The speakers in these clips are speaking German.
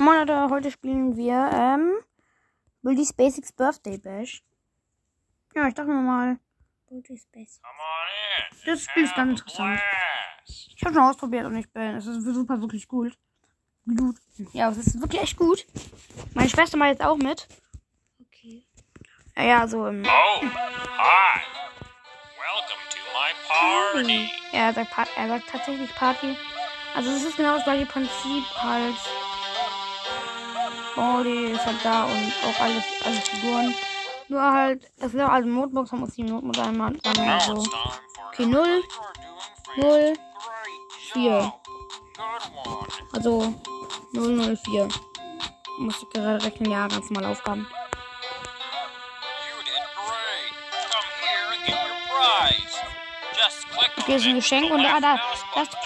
Moin Leute, heute spielen wir Baldi's Basics Birthday Bash. Ja, ich dachte mir mal, Baldi's Basics. Das Spiel ist ganz interessant. Ich habe schon ausprobiert und ich bin, es ist super, wirklich gut. Gut. Ja, es ist wirklich echt gut. Meine Schwester macht jetzt auch mit. Okay. Ja, so im... Oh, hi. Welcome to my party. Ja, er sagt tatsächlich Party. Also es ist genau das gleiche Prinzip halt. Oh, die ist halt da und auch alle Figuren. Nur halt, das ist auch also Notebox, man muss die Notebox einmal anfangen. So. Okay, 0, 0, 4. Also 0, 0, 4. Musst du gerade rechnen, ja, ganz normal Aufgaben. Okay, ist ein Geschenk und da ist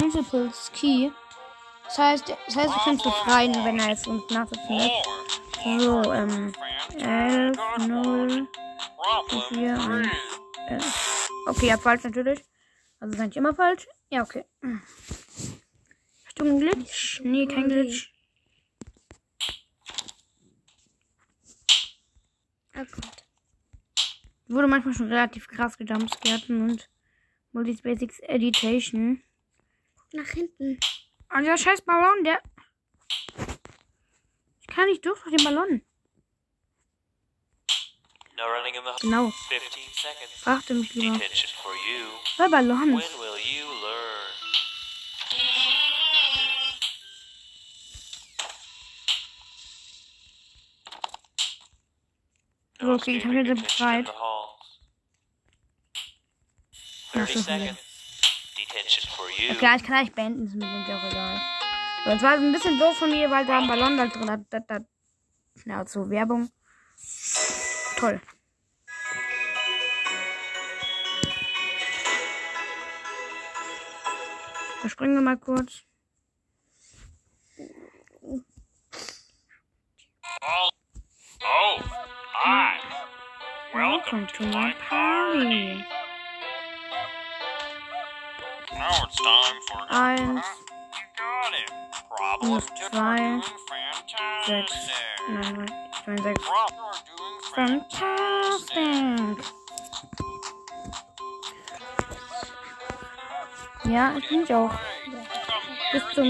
Principal's Key. Das heißt, wir können befreien, wenn er es uns nachfindet. So, 11, 0, 4 und 11. Okay, ja, falsch natürlich. Also ist eigentlich immer falsch. Ja, okay. Hast du einen Glitch? Nee, kein Glitch. Oh Gott. Ich wurde manchmal schon relativ krass gedumpscared und Baldi's Basics Education. Guck nach hinten. Ah, der scheiß Ballon, der... Ich kann nicht durch den Ballon. Genau. Fragte mich lieber. Zwei Ballons. So, okay, ich habe hier den befreit. Okay, ich kann eigentlich beenden, ist mir auch egal. So, das war ein bisschen doof von mir, weil da ein Ballon da drin hat. Na, so Werbung. Toll. Da springen wir mal kurz. Oh, hi. Welcome to my party. Now it's time for eins, you got it. Problem two, fantastic. Sechs. Fantastic. Ja, ich bin auch. Bis zum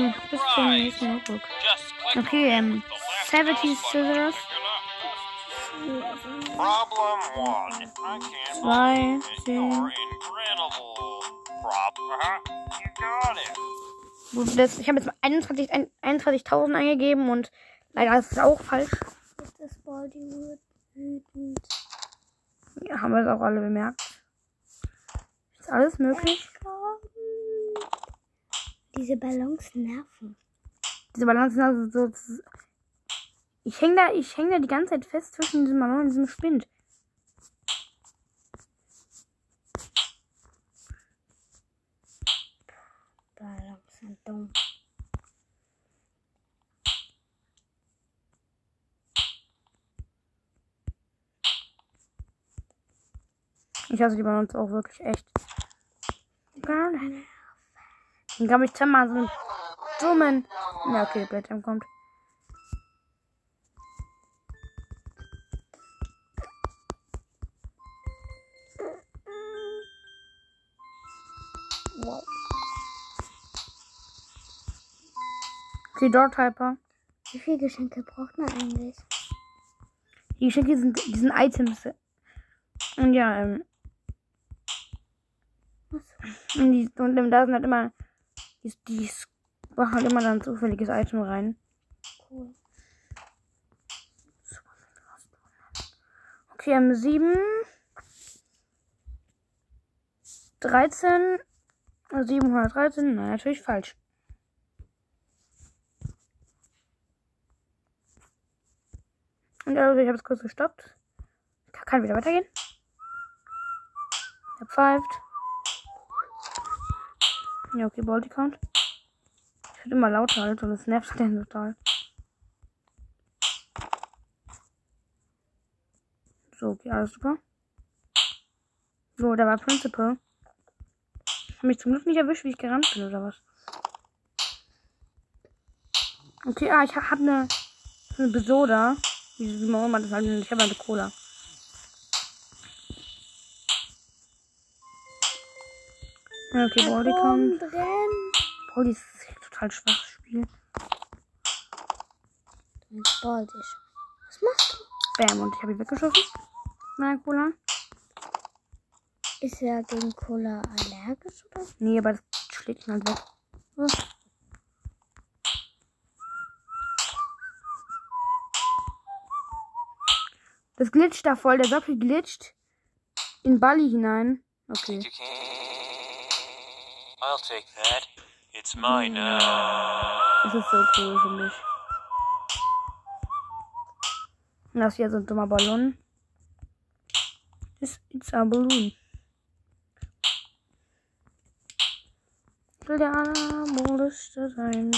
nächsten Notebook. Okay, 70 Scissors. 2, 10. Ich habe jetzt mal 21.000 eingegeben und leider ist es auch falsch. Ja, haben wir es auch alle bemerkt. Ist alles möglich? Diese Ballons nerven. Diese Ballons nerven so. Ich häng da die ganze Zeit fest zwischen diesem Ballon und diesem Spind. Dumm. Ich hasse die bei uns auch wirklich echt. Dann glaube ich, zehnmal so einen dummen. Na, okay, Blättern kommt. Wow. Die Door-Typer. Wie viele Geschenke braucht man eigentlich? Die Geschenke sind Items. Und ja, und da sind halt immer. Die machen halt immer dann ein zufälliges Item rein. Cool. Okay, 7. 13. 713. Nein, natürlich falsch. Und also ich habe es kurz gestoppt. Kann wieder weitergehen. Er pfeift. Ja, okay, Baldi Count. Ich werde immer lauter halt und es nervt den total. So, okay, alles super. So, da war Principal. Hab mich zum Glück nicht erwischt, wie ich gerannt bin oder was. Okay, ah, ich habe eine Besoda. Wie man auch immer das nennt. Ich habe eine Cola. Okay, Baldi kommt. Baldi ist ein total schwaches Spiel. Baldi. Was machst du? Bam, und ich habe ihn weggeschossen. Na, Cola. Ist er gegen Cola allergisch oder? Nee, aber das schlägt ihn halt weg. Oh. Das glitscht da voll, der Sockel glitscht in Baldi hinein. Okay. I'll take that. It's mine. Das ist so cool für mich. Das ist ja so ein dummer Ballon. It's a balloon. Will der allermodischste sein.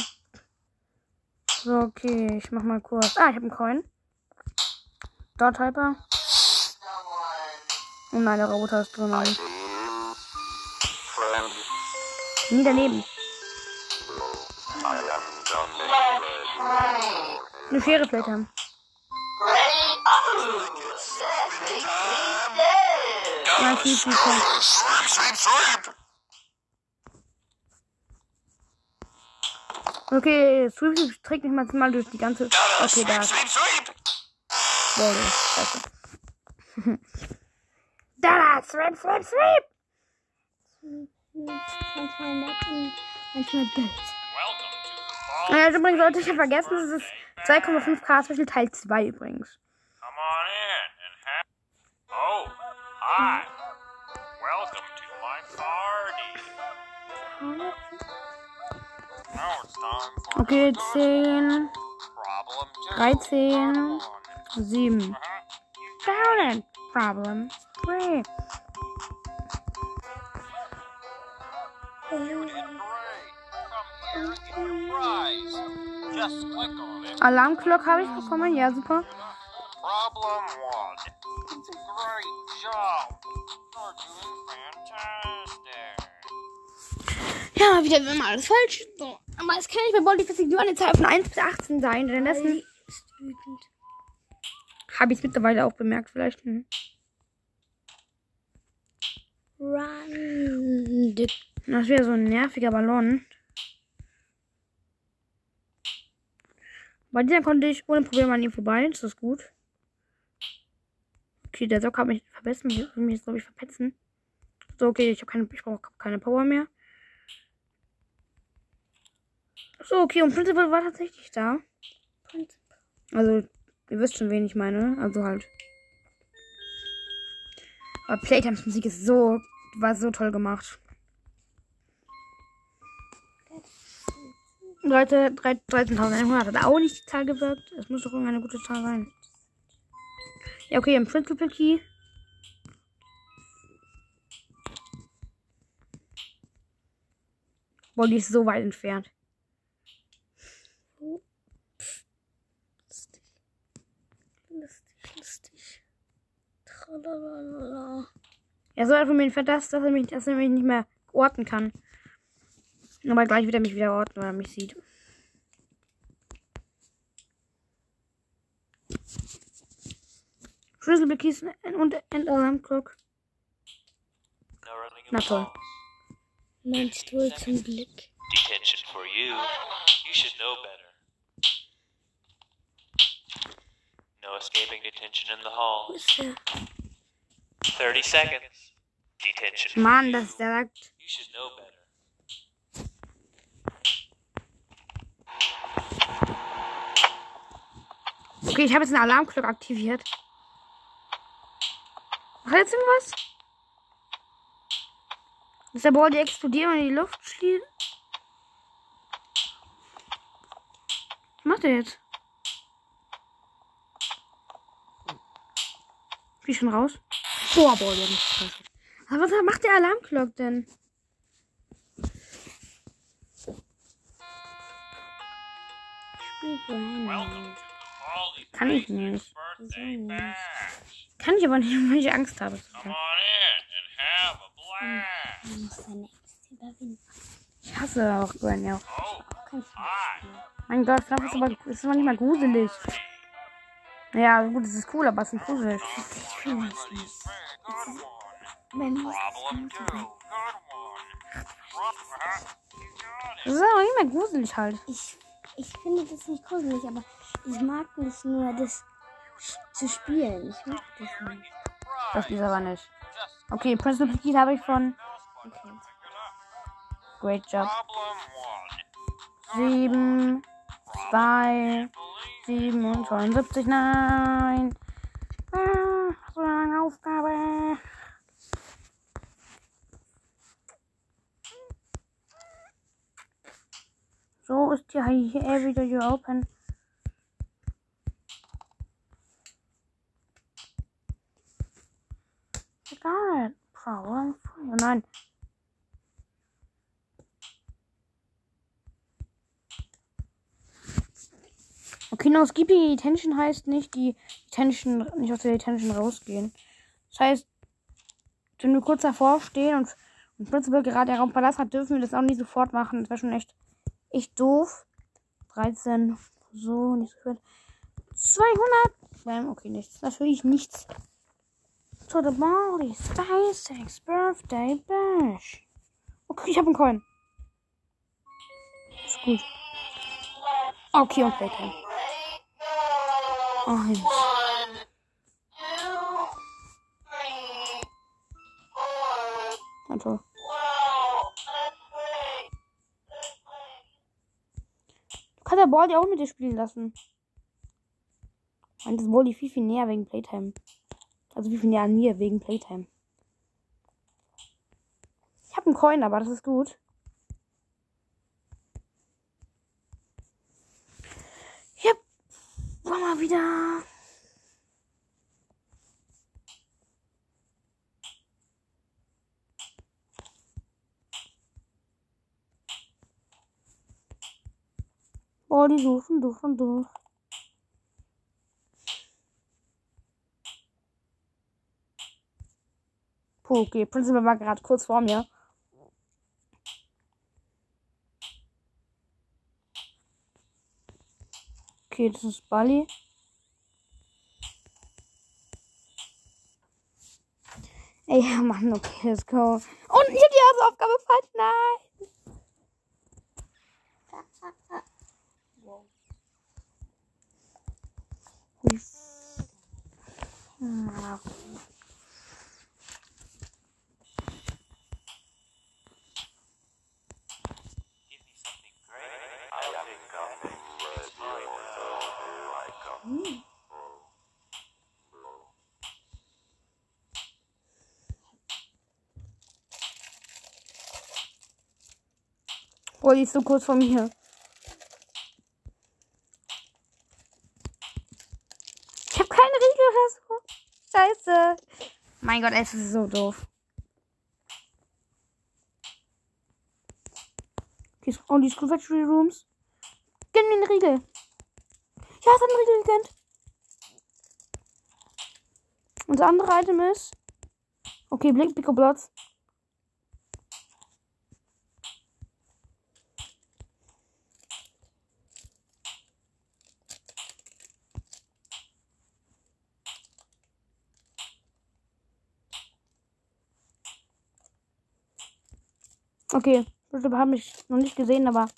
So, okay, ich mach mal kurz. Ah, ich hab einen Coin. Dort Hyper. Oh nein, der Roboter ist drin. Nie daneben. Eine Schere vielleicht haben. Nein, okay, Sweep trägt mich mal durch die ganze. Okay, da. Da, Sweep, Sweep, Sweep! Also übrigens sollte ich ja vergessen, es ist 2,5K Special Teil 2 übrigens. Oh, hi. Welcome to my party. Okay, 10, 13, 7. Down Problem 3. Alarmglock habe ich bekommen, ja super. Problem 1. Great job. You're doing fantastic. Ja, wieder immer alles falsch. So. Aber es kann nicht bei Baldi's Basics nur eine Zahl von 1 bis 18 sein, denn das ist wütend. Habe ich es mittlerweile auch bemerkt, vielleicht. Hm. Run. Das wäre so ein nerviger Ballon. Bei dieser konnte ich ohne Probleme an ihm vorbei, das ist gut. Okay, der Sock hat mich verbessert, ich will mich jetzt, glaube ich, verpetzen. So, okay, ich brauche keine Power mehr. So, okay, und Principal war tatsächlich da. Also, ihr wisst schon, wen ich meine, also halt. Aber Playtimes Musik ist so, war so toll gemacht. Leute, 13.100 hat auch nicht die Zahl gewirkt. Es muss doch irgendeine gute Zahl sein. Ja, okay, im Principal Key. Boah, die ist so weit entfernt. Lustig. Lustig, lustig. Tralalala. Er soll einfach mir entfernt, dass er mich nicht mehr orten kann. Aber gleich wird er mich wieder orten, weil er mich sieht. Schlüssel begießen und Endalarmglock. Na toll. Mein Stuhl zum Blick. No escaping detention in the hall. Wo ist der? 30 seconds. Detention. Mann, das sagt. You should know better. Okay, ich habe jetzt eine Alarmglocke aktiviert. Macht jetzt irgendwas? Dass der Baldi explodiert und in die Luft schlägt? Was macht er jetzt? Ich bin schon raus. Boah, Baldi hat mich getroffen. Aber was macht der Alarmglocke denn? Kann ich nicht. Kann ich aber nicht, weil ich Angst habe. Ich muss deine Ängste überwinden. Ich hasse auch Granny auch. Mein Gott, Fluff ist aber ist noch nicht mal gruselig. Ja, gut, es ist cool, aber es ist gruselig. Ich will das nicht. Das ist aber nicht mehr gruselig halt. Ich finde das nicht gruselig, aber ich mag nicht nur das zu spielen. Ich mag das nicht. Das ist aber nicht. Okay, Principal Key habe ich von. Okay. Great Job. 7, 2, 77, nein. So eine Aufgabe. So ist ja hier wieder you open. Egal. Problem. Oh nein. Okay, no, es gibt die Detention, heißt nicht die Detention, nicht aus der Detention rausgehen. Das heißt, wenn wir kurz davor stehen und Principal gerade der Raum Palast hat, dürfen wir das auch nicht sofort machen. Das wäre schon echt doof. 13, so, nicht so viel. 200! Okay, nichts. Natürlich nichts. To the Baldi's Basics Birthday Bash. Okay, ich habe einen Coin. Ist gut. Okay, und Playtime. Oh, Mensch. Na toll. Du kannst ja Baldi auch mit dir spielen lassen. Ich meine, das ist Baldi viel, viel näher wegen Playtime. Also viel, viel näher an mir wegen Playtime. Ich habe einen Coin, aber das ist gut. Yep. War mal wieder. Oh, die suchen. Okay, Principal war gerade kurz vor mir. Okay, das ist Baldi. Ey, ja, Mann, okay, let's go. Und ich hab die Hausaufgabe falsch, nein! Wow. Ja. Oh, die ist so kurz vor mir. Ich habe keine Riegel oder so. Scheiße. Mein Gott, es ist so doof. Oh, die School Rooms. Gib mir einen Riegel. Ja, es hat einen Riegel gekannt. Und das andere Item ist... Okay, Blink, Pico, Blotz. Okay, das haben mich noch nicht gesehen, aber...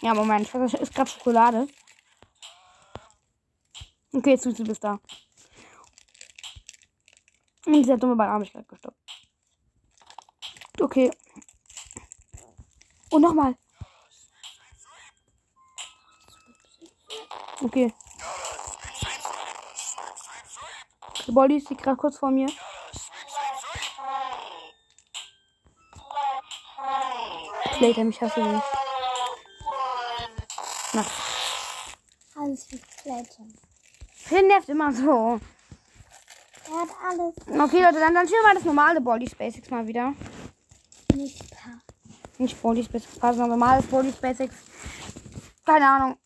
Ja, Moment, das ist gerade Schokolade. Okay, jetzt bist du da. Und dieser dumme Ball habe ich gerade gestoppt. Okay. Und nochmal. Okay. Die Baldi ist gerade kurz vor mir. Playtime, ich hasse ihn. Na. Alles wird Playtime. Pin nervt immer so. Er hat alles. Okay, Leute, dann spielen wir mal das normale Baldi's Basics mal wieder. Nicht Paar. Nicht Baldi's Basics Paar, sondern normales Baldi's Basics. Keine Ahnung.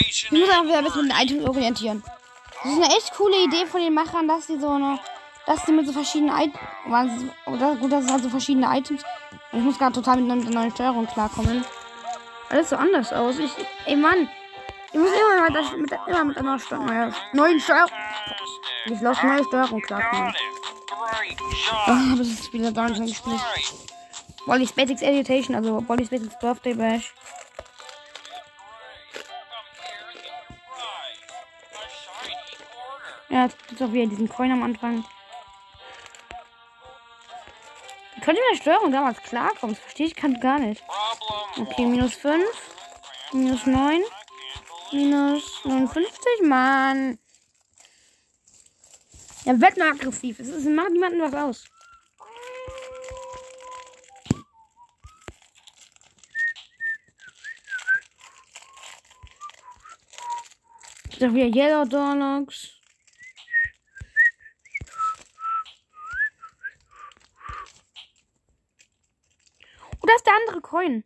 Ich muss einfach wieder ein bisschen mit den Items orientieren. Das ist eine echt coole Idee von den Machern, dass sie so eine. Dass sie mit so verschiedenen Items. Gut, das sind halt so verschiedene Items. Ich muss gerade total mit einer neuen Steuerung klarkommen. Alles so anders aus. Ey Mann! Ich muss immer mit einer neuen Steuerung. Ich lasse neue Steuerung klarkommen. Oh, ich habe das Spiel gar nicht mehr gespielt. Baldi's Basics Education, also Baldi's Basics Birthday Bash. Ja, jetzt gibt es auch wieder diesen Coin am Anfang. Ich konnte mit der Steuerung damals klarkommen, das verstehe ich gerade gar nicht. Okay, minus 5, minus 9, minus 59, Mann. Ja, wird nur aggressiv, es macht niemandem was aus. Ich sag wieder Yellow Donuts. Oh, das ist der andere Coin.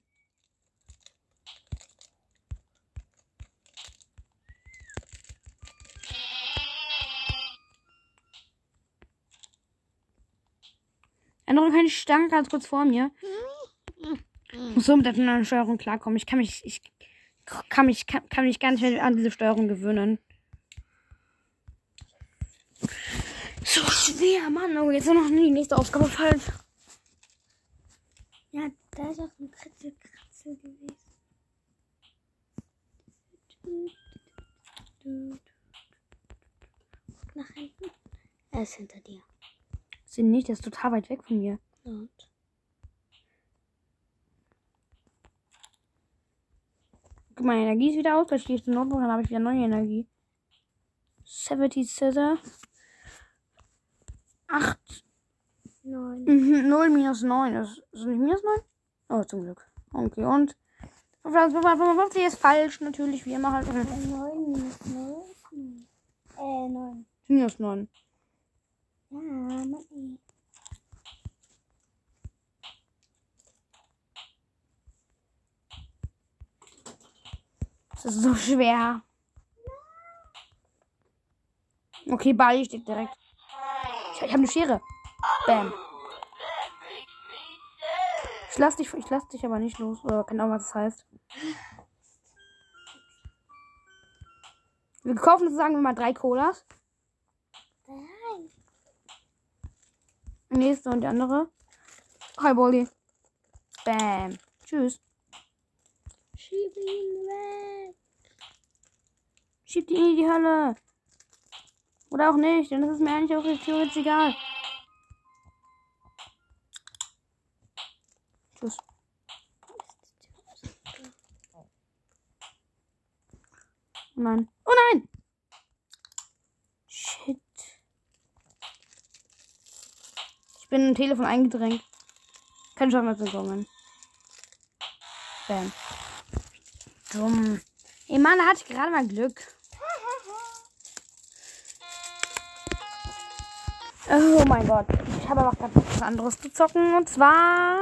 Der andere Coin stand ganz kurz vor mir. Ich muss so mit der neuen Steuerung klarkommen. Ich kann mich gar nicht mehr an diese Steuerung gewöhnen. So schwer, Mann. Oh, jetzt noch die nächste Aufgabe fallen. Ja, da ist auch ein Kratzel gewesen. Nach hinten. Er ist hinter dir. Sind nicht, der ist total weit weg von mir. Und? Meine Energie ist wieder aus, da stehe ich in Ordnung, dann habe ich wieder neue Energie. 70 Scissor. 8. 9. 0 minus 9. Ist nicht minus 9? Oh, zum Glück. Okay, und? 55 ist falsch, natürlich, wie immer halt. 9 minus 9. 9. Minus 9. Ja, Mann. Das ist so schwer. Okay, Baldi steht direkt. Ich habe eine Schere. Bam. Ich lass dich aber nicht los. Oder keine Ahnung, was das heißt. Wir kaufen jetzt, sagen wir mal, 3 Colas. Nächste und die andere. Hi, Baldi. Bam. Tschüss. Schieb ihn weg. Schiebt ihn in die Hölle. Oder auch nicht, denn das ist mir eigentlich auch theoretisch egal. Tschüss. Nein. Oh nein! Shit. Ich bin im Telefon eingedrängt. Kann schon mal so kommen. Bam. Dumm. Ey Mann, da hatte ich gerade mal Glück. Oh mein Gott. Ich habe aber auch gerade was anderes zu zocken. Und zwar...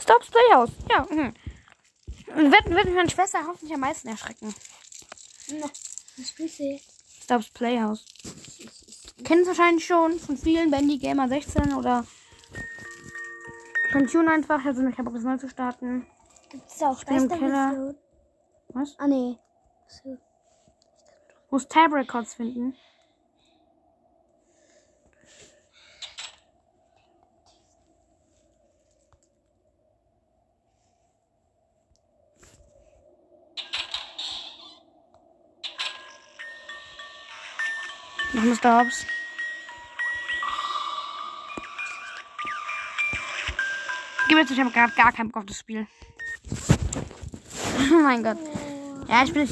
Stop's Playhouse. Ja. Wird meine Schwester hoffentlich am meisten erschrecken. Stop's Playhouse. Kennen es wahrscheinlich schon von vielen Bandy Gamer 16 oder... Tune einfach, also ich habe auch was neu zu starten. Gibt's auch Keller. Was? Ah nee. So. Muss Tab Records finden. Ich muss da abs. Ich habe gerade gar keinen Bock auf das Spiel. Oh mein Gott. Ja, ich bin.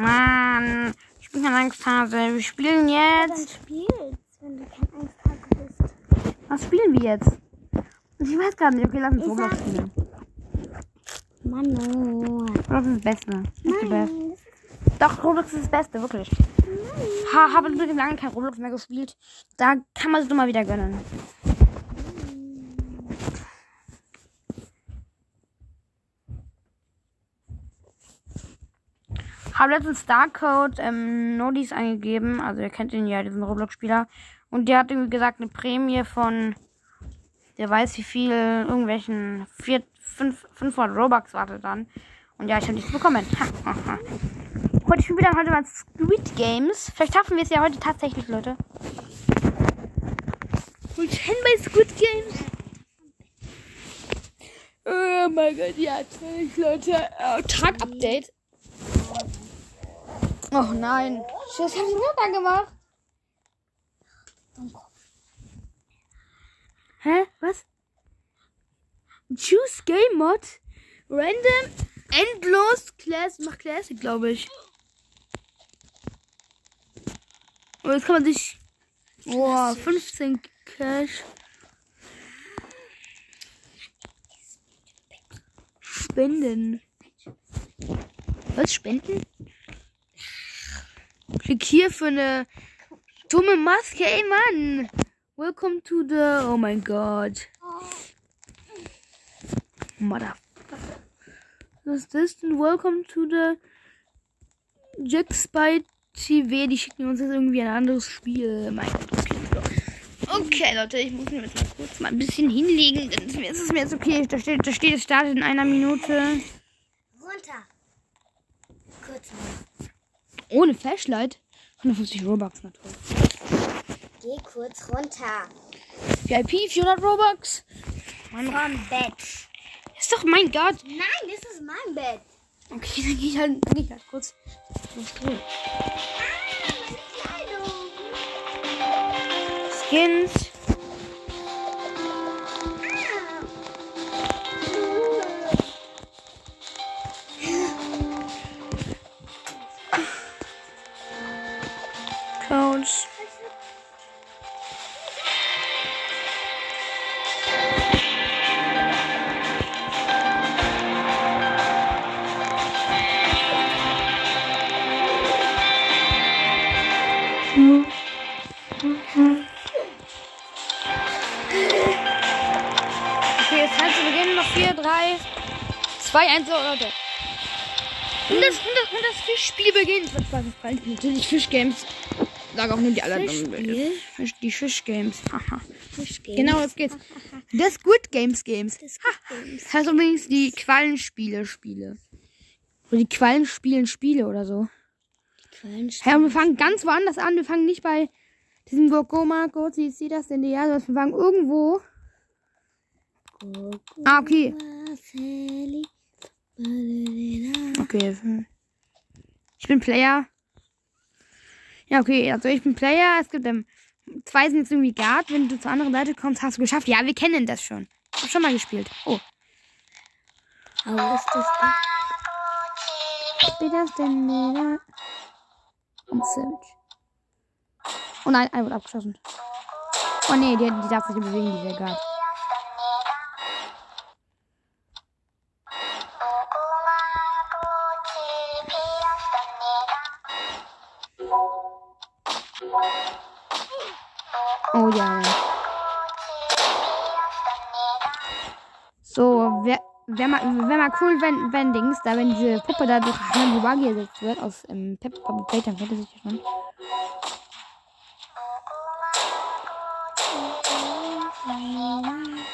Mann. Ich bin kein Angsthase. Wir spielen jetzt. Wenn du kein Angsthase bist. Was spielen wir jetzt? Ich weiß gar nicht. Okay, lass uns Roblox spielen. Mann, Roblox ist das Beste. Doch, Roblox ist das Beste, wirklich. Habe übrigens lange kein Roblox mehr gespielt. Da kann man es nochmal wieder gönnen. habe letztens StarCode Nodis eingegeben. Also ihr kennt ihn ja, diesen Roblox-Spieler. Und der hat irgendwie gesagt, eine Prämie von, der weiß wie viel, irgendwelchen 500 Robux wartet dann. Und ja, ich habe nichts bekommen. Heute spielen wir dann heute mal Squid Games. Vielleicht schaffen wir es ja heute tatsächlich, Leute. Und hin bei Squid Games. Oh mein Gott, ja, tatsächlich, Leute. Tag-Update. Oh nein. Was haben sie nur da gemacht? Hä? Was? Choose Game Mod. Random. Endlos. Mach Classic, glaube ich. Und jetzt kann man sich... Boah, 15 Cash. Spenden. Was? Spenden? Klick hier für eine dumme Maske. Ey, Mann. Welcome to the... Oh mein Gott. Mother. Was ist das denn? Welcome to the... Jack's by TV. Die schicken uns jetzt irgendwie ein anderes Spiel. Mein Gott. Okay, Leute, ich muss mich jetzt mal kurz ein bisschen hinlegen, denn es ist mir jetzt okay. Da steht, es startet in einer Minute. Runter. Kurz mal. Ohne Flashlight? 150 Robux, natürlich. Geh kurz runter. VIP, 400 Robux. Mein Bett. Ist doch mein Gott. Nein, das ist mein Bett. Okay, dann geh ich halt kurz. Skins. Codes. Leute. Und das Fischspiel beginnt. Das war natürlich Fischgames. Sag auch nur die allerdummen Bilder. Die Fischgames. Fischgames. Genau, jetzt geht's. Das Squid Games Games. Das heißt übrigens die Quallenspiele. Oder die Quallenspielen Spiele oder so. Ja, und wir fangen ganz woanders an. Wir fangen nicht bei diesem Gokoma, Gott, wie sieht das denn der? Wir fangen irgendwo. Ah, okay. Okay. Ich bin Player. Ja, okay. Also ich bin Player. Es gibt zwei sind jetzt irgendwie Guard. Wenn du zur anderen Seite kommst, hast du geschafft. Ja, wir kennen das schon. Ich hab schon mal gespielt. Oh. Aber ist das denn? Wie das denn wieder? Und Search. Oh nein, einer wurde abgeschossen. Oh nee, die darf sich bewegen, dieser Guard. Oh ja. So, wär mal cool, wenn Dings, da wenn diese Puppe da durch die Waage gesetzt wird aus Peppa Play, dann kennt ihr sich schon.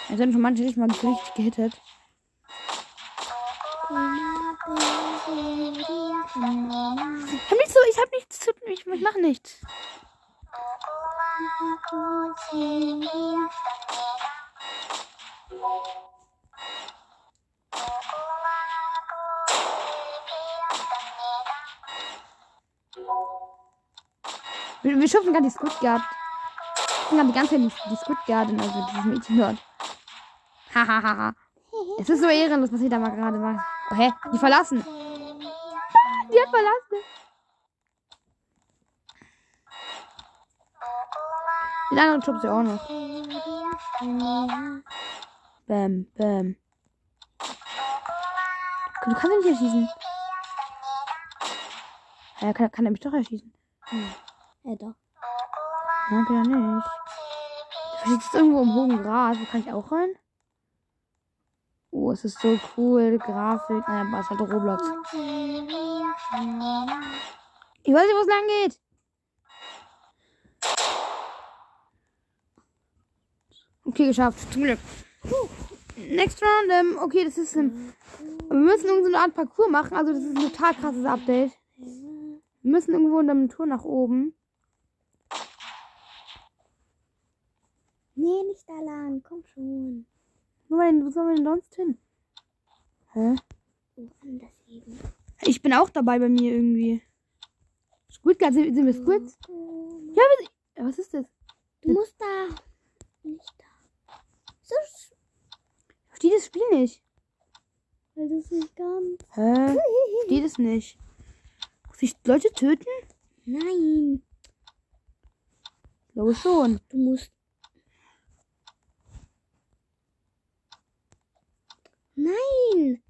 Wir sind schon manche nicht mal richtig gehittet. Ich mach nichts. Wir schaffen gerade die Squid Guard. Wir haben die ganze Zeit die Squid Guard, also dieses Mädchen dort. Hahaha. Es ist so ehrenlos, was ich da mal gerade mache. Oh, hä? Die verlassen. Die hat verlassen. Den anderen schubst du auch noch. Bam, bam. Du kannst ihn nicht erschießen. Ja, kann er mich doch erschießen. Hm. Ja, doch. Ja, kann er nicht. Du sitzt irgendwo im hohen Gras. Wo kann ich auch rein? Oh, es ist so cool. Grafik. Naja, aber es ist halt Roblox. Ich weiß nicht, wo es lang geht. Okay, geschafft. Zum Glück. Next round. Okay, das ist ein... Wir müssen irgendeine Art Parcours machen. Also das ist ein total krasses Update. Wir müssen irgendwo in der Tour nach oben. Nee, nicht da lang. Komm schon. Wo sollen wir denn sonst hin? Hä? Woanders eben. Ich bin auch dabei bei mir irgendwie. Squid Games, sind wir Squids? Ja, wir sind... Was ist das? Du musst da... Nicht da. So... Ich verstehe das Spiel nicht. Weil das nicht ganz... Hä? Ich verstehe das nicht. Muss ich Leute töten? Nein. Ich glaube schon. Du musst... Nein!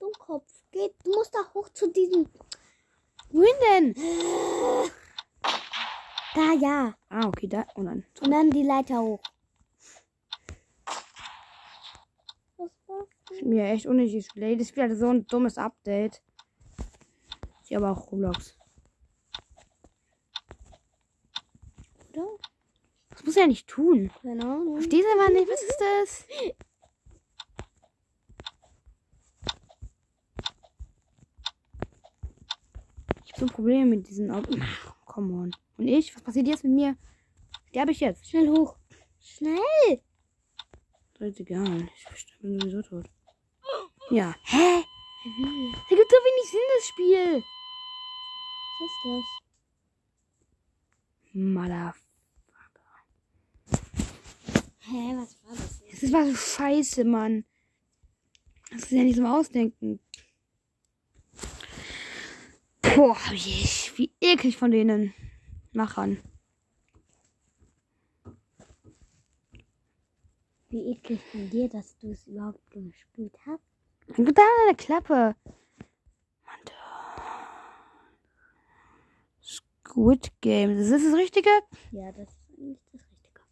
Dummkopf, geht. Du musst da hoch zu diesem. Wohin denn? Da, ja. Ah, okay, da. Und dann. Und dann die Leiter hoch. Was war das? Mir echt unnötiges Spiel. Das Spiel hatte so ein dummes Update. Ich habe auch Roblox. Oder? Das muss er ja nicht tun. Genau. Verstehst du aber nicht? Was ist das? So Probleme mit diesen Augen. Come on. Und ich? Was passiert jetzt mit mir? Sterbe ich jetzt? Schnell hoch. Schnell! Das ist egal. Ich bin sowieso tot. Ja. Hä? Wie? Da gibt so wenig Sinn, das Spiel. Was ist das? Motherfucker. Hä, was war das denn? Das war so scheiße, Mann. Das ist ja nicht so ausdenken. Boah, wie eklig von denen Machern. Wie eklig von dir, dass du es überhaupt gespielt hast. Guck da an der Klappe. Mann, Squid Games. Ist das das Richtige? Ja, das ist nicht das Richtige.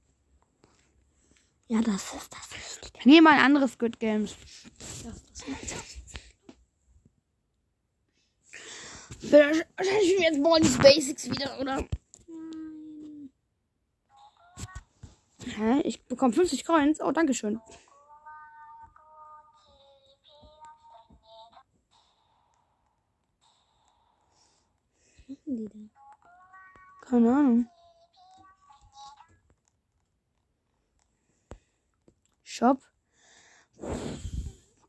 Ja, das ist das Richtige. Nee, mal ein anderes Squid Games. Das. Wahrscheinlich spielen wir jetzt Baldi's Basics wieder, oder? Nein. Hä? Ich bekomme 50 Coins. Oh, dankeschön. Was machen die denn? Keine Ahnung. Shop.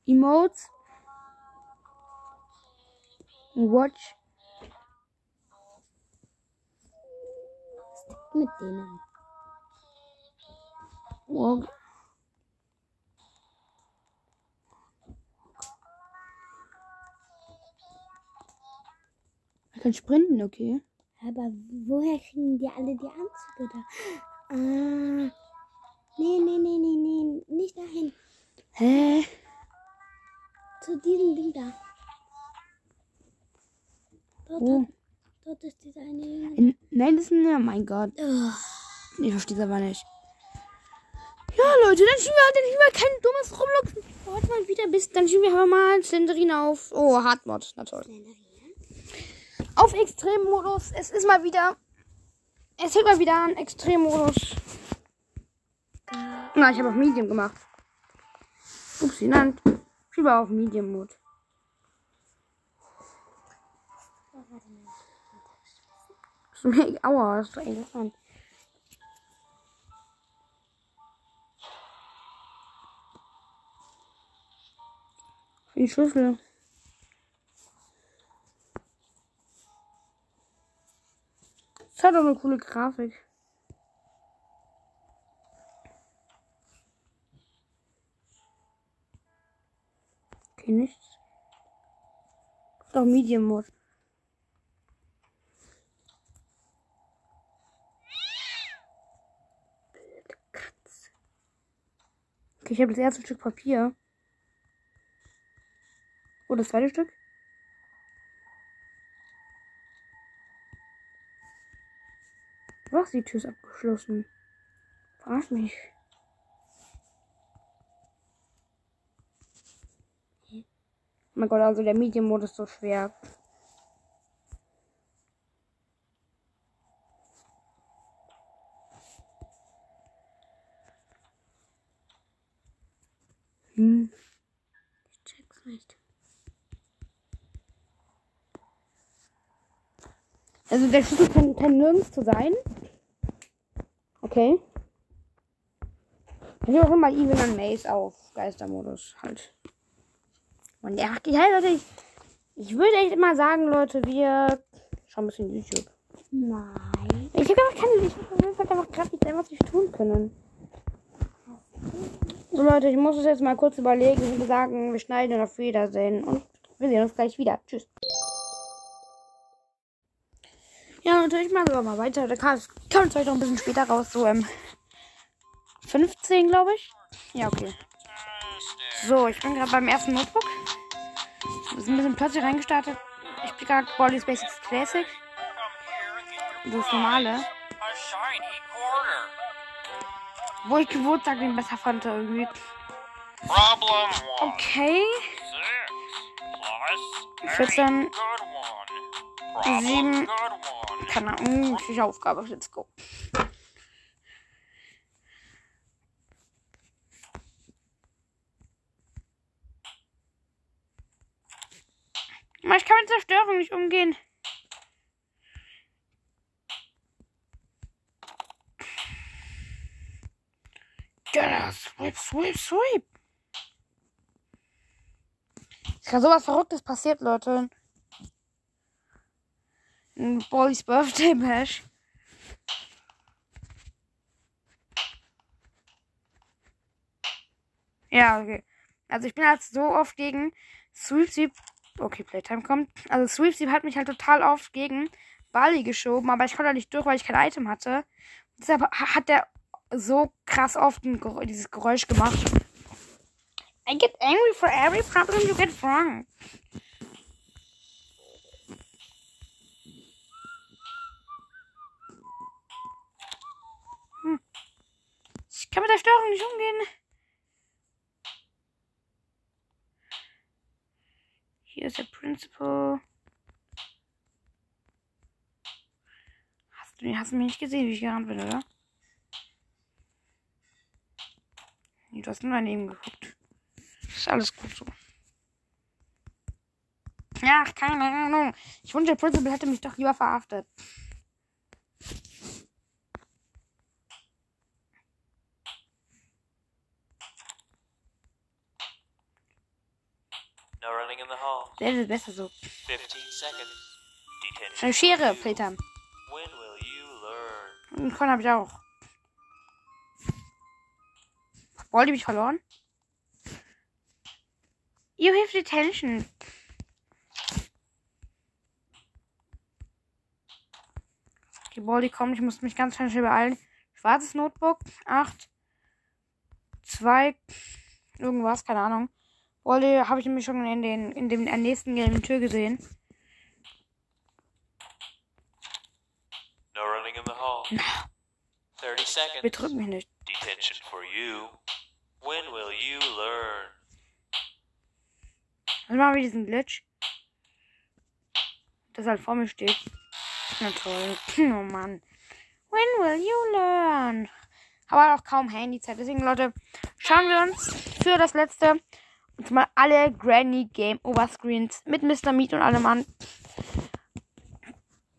Emotes. Watch. Mit denen. Wow. Ich kann sprinten, okay. Aber woher kriegen die alle die Anzüge da? Ah. Nee. Nicht dahin. Hä? Zu diesem Ding da. Dort. Oh. Dort ist dieser eine Junge. Nein, das ist ein... Oh mein Gott. Oh. Ich verstehe es aber nicht. Ja, Leute, dann schieben wir halt kein dummes Roblox. Warte mal wieder bis... Dann schieben wir mal Stendrin auf... Oh, Hardmod. Na toll. Auf Extremmodus. Es ist mal wieder... Es hängt mal wieder an Extremmodus. Na, ich habe auf Medium gemacht. Ups, hinein. Schieben wir auf Medium-Mod. Aua, das ist doch interessant. Die Schlüssel. Das hat doch eine coole Grafik. Okay, nichts. Das ist auch Medium Mode. Okay, ich habe das erste Stück Papier. Oder das zweite Stück. Was? Die Tür ist abgeschlossen. Verarsch mich. Oh mein Gott, also der Medium-Mode ist so schwer. Ich check's nicht. Also der Schlüssel kann nirgends zu sein. Okay. Ich habe auch immer Evil and Maze auf Geistermodus halt. Und ja, Leute, ich würde echt immer sagen, Leute, wir schauen ein bisschen YouTube. Nein. Ich habe einfach keine, ich habe einfach gerade nicht sehen, was ich tun können. So Leute, ich muss es jetzt mal kurz überlegen. Ich würde sagen, wir schneiden und auf Wiedersehen. Und wir sehen uns gleich wieder. Tschüss. Ja, natürlich machen wir mal weiter. Da kam es heute noch ein bisschen später raus. So 15, glaube ich. Ja, okay. So, ich bin gerade beim ersten Notebook. Ist ein bisschen plötzlich reingestartet. Ich bin gerade Baldi's Basics Classic. Das normale. Wo ich Geburtstag den besser fand, irgendwie. Okay. 14. 7. Keine Ahnung, welche Aufgabe. Let's go. Ich kann mit Zerstörung nicht umgehen. Ja, sweep. Ist ja sowas Verrücktes passiert, Leute. Ein Baldi's Birthday Bash. Ja, okay. Also ich bin halt so oft gegen Sweep. Okay, Playtime kommt. Also Sweep hat mich halt total oft gegen Bali geschoben, aber ich konnte da nicht durch, weil ich kein Item hatte. Deshalb hat der so krass oft dieses Geräusch gemacht. I get angry for every problem you get wrong. Ich kann mit der Störung nicht umgehen. Hier ist der Principal. Hast du mich nicht gesehen, wie ich gerannt bin, oder? Du hast nur daneben geguckt. Ist alles gut so. Ja, keine Ahnung. Ich wünschte, der Principal hätte mich doch lieber verhaftet. No running in the hall. Der ist besser so. 15 seconds. Eine Schere, Playtime. When will you learn? Und Con hab ich auch. Wollt ihr mich verloren? You have detention. Okay, Baldi kommt. Ich muss mich ganz schnell beeilen. Schwarzes Notebook. 8. 2. Irgendwas, keine Ahnung. Baldi habe ich nämlich schon in der nächsten gelben Tür gesehen. No running in the hall. 30 seconds. Betrügt mich nicht. Detention for you. When will you learn? Also machen wir diesen Glitch. Das halt vor mir steht. Na toll. Oh Mann. When will you learn? Aber auch kaum Handyzeit. Deswegen, Leute, schauen wir uns für das letzte und mal alle Granny Game Over Screens mit Mr. Meat und allem an.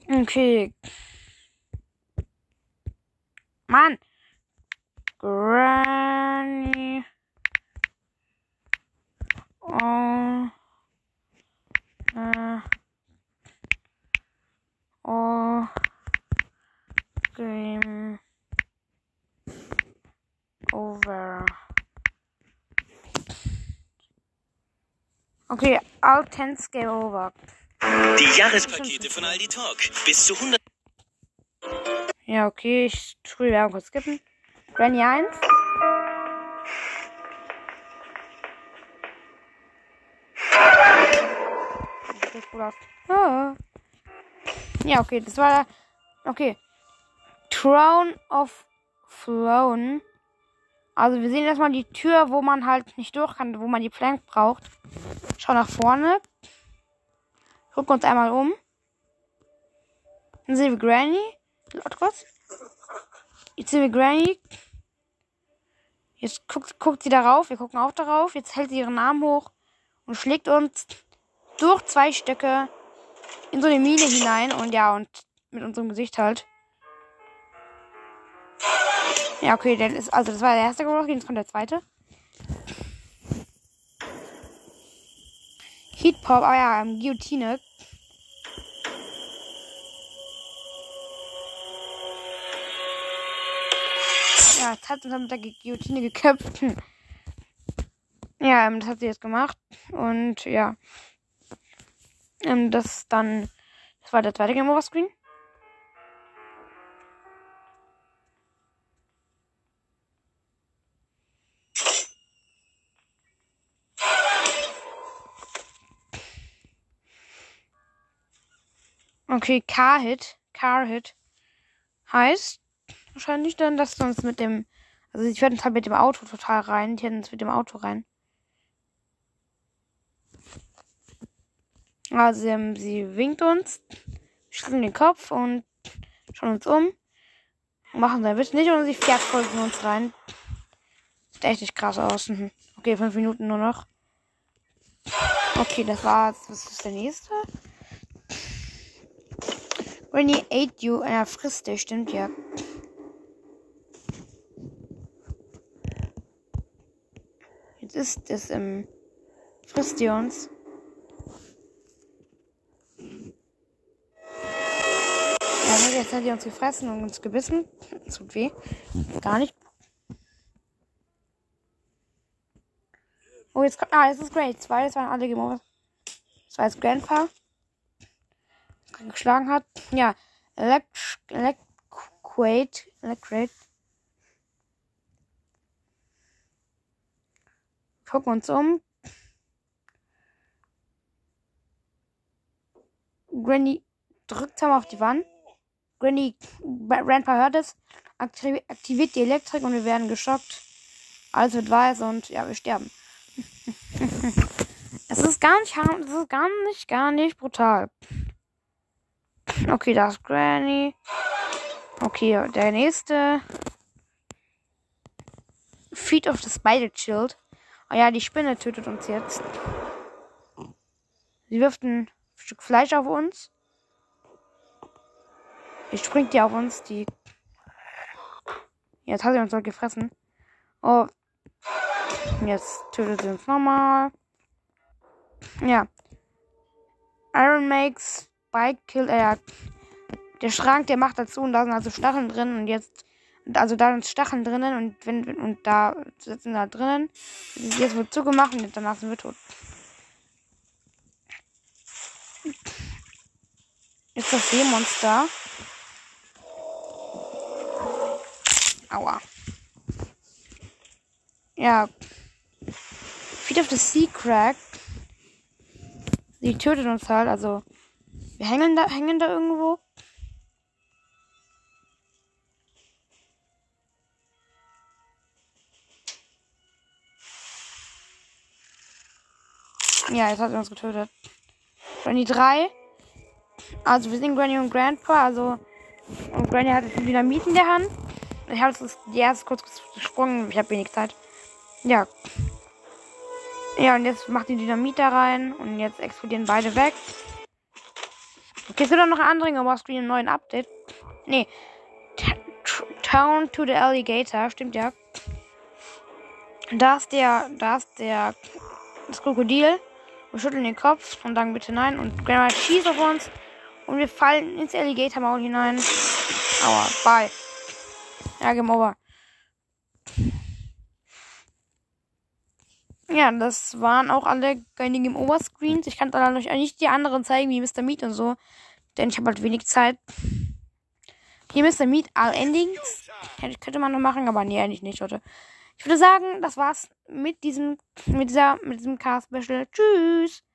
Okay. Mann. Granny. Game over. Okay, all 10's game over. Die Jahrespakete von Aldi Talk. Bis zu 100. Ja, okay, ich tue die Werbung kurz skippen. Granny 1. Ja, okay, das war da. Okay. Throne of Flown. Also wir sehen erstmal die Tür, wo man halt nicht durch kann, wo man die Plank braucht. Schau nach vorne. Gucken uns einmal um. Dann sehen wir Granny. Jetzt sehen wir Granny. Jetzt guckt sie darauf, wir gucken auch darauf. Jetzt hält sie ihren Arm hoch und schlägt uns durch zwei Stöcke in so eine Mine hinein. Und ja, und mit unserem Gesicht halt. Ja, okay, dann ist, also das war der erste Geruch, jetzt kommt der zweite. Heatpop, ah ja, Guillotine. Ja, das hat uns dann mit der Guillotine geköpft. Ja, das hat sie jetzt gemacht. Und ja. Das war der zweite Game Over Screen. Okay, Car-Hit heißt wahrscheinlich dann, dass sie uns mit dem, also ich werde uns halt mit dem Auto total rein, die hätten uns mit dem Auto rein. Also sie winkt uns, schütteln den Kopf und schauen uns um, machen sein Witz nicht und sie fährt voll in uns rein. Sieht echt nicht krass aus. Okay, 5 Minuten nur noch. Okay, das war's. Was ist der nächste? Granny ate you, einer frisst dich, stimmt ja. Jetzt ist es im frisst ihr uns. Ja, jetzt hat die uns gefressen und uns gebissen. Das tut weh. Gar nicht. Oh, jetzt kommt. Ah, jetzt ist Granny 2, das waren alle Gemobs. Das war jetzt Grandpa. Geschlagen hat. Ja, Electrate. Gucken uns um. Granny drückt einmal auf die Wand. Grandpa hört es, aktiviert die Elektrik und wir werden geschockt. Alles wird weiß und ja, wir sterben. Es ist gar nicht harmlos, es ist gar nicht brutal. Okay, da ist Granny. Okay, der nächste. Feet of the Spider Shield. Oh ja, die Spinne tötet uns jetzt. Sie wirft ein Stück Fleisch auf uns. Jetzt springt die auf uns, die... Jetzt hat sie uns doch gefressen. Oh. Jetzt tötet sie uns nochmal. Ja. Iron makes... Bike Kill, der Schrank, der macht dazu und da sind also Stacheln drin und jetzt, also da sind Stacheln drinnen und da sitzen da drinnen. Jetzt wird zugemacht und danach sind wir tot. Ist das Seemonster? Aua. Ja. Feed of the Sea Crack. Sie tötet uns halt, also. Wir hängen da irgendwo. Ja, jetzt hat sie uns getötet. Granny 3. Also wir sind Granny und Grandpa. Also und Granny hat jetzt einen Dynamit in der Hand. Ich habe jetzt erst kurz gesprungen. Ich habe wenig Zeit. Ja. Ja, und jetzt macht die Dynamit da rein. Und jetzt explodieren beide weg. Okay, es gibt auch noch einen anderen Game-Over-Screen, einen neuen Update. Nee. Town to the Alligator, stimmt ja. Da ist der das Krokodil. Wir schütteln den Kopf und sagen bitte nein. Und Grandma schießt auf uns. Und wir fallen ins Alligator-Maul hinein. Aua, bye. Ja, Game Over. Ja, das waren auch alle Game Over Screens. Ich kann da nicht die anderen zeigen, wie Mr. Meat und so. Denn ich habe halt wenig Zeit. Hier Mr. Meat All Endings. Könnte man noch machen, aber nee, eigentlich nicht, Leute. Ich würde sagen, das war's mit diesem Cast Special. Tschüss!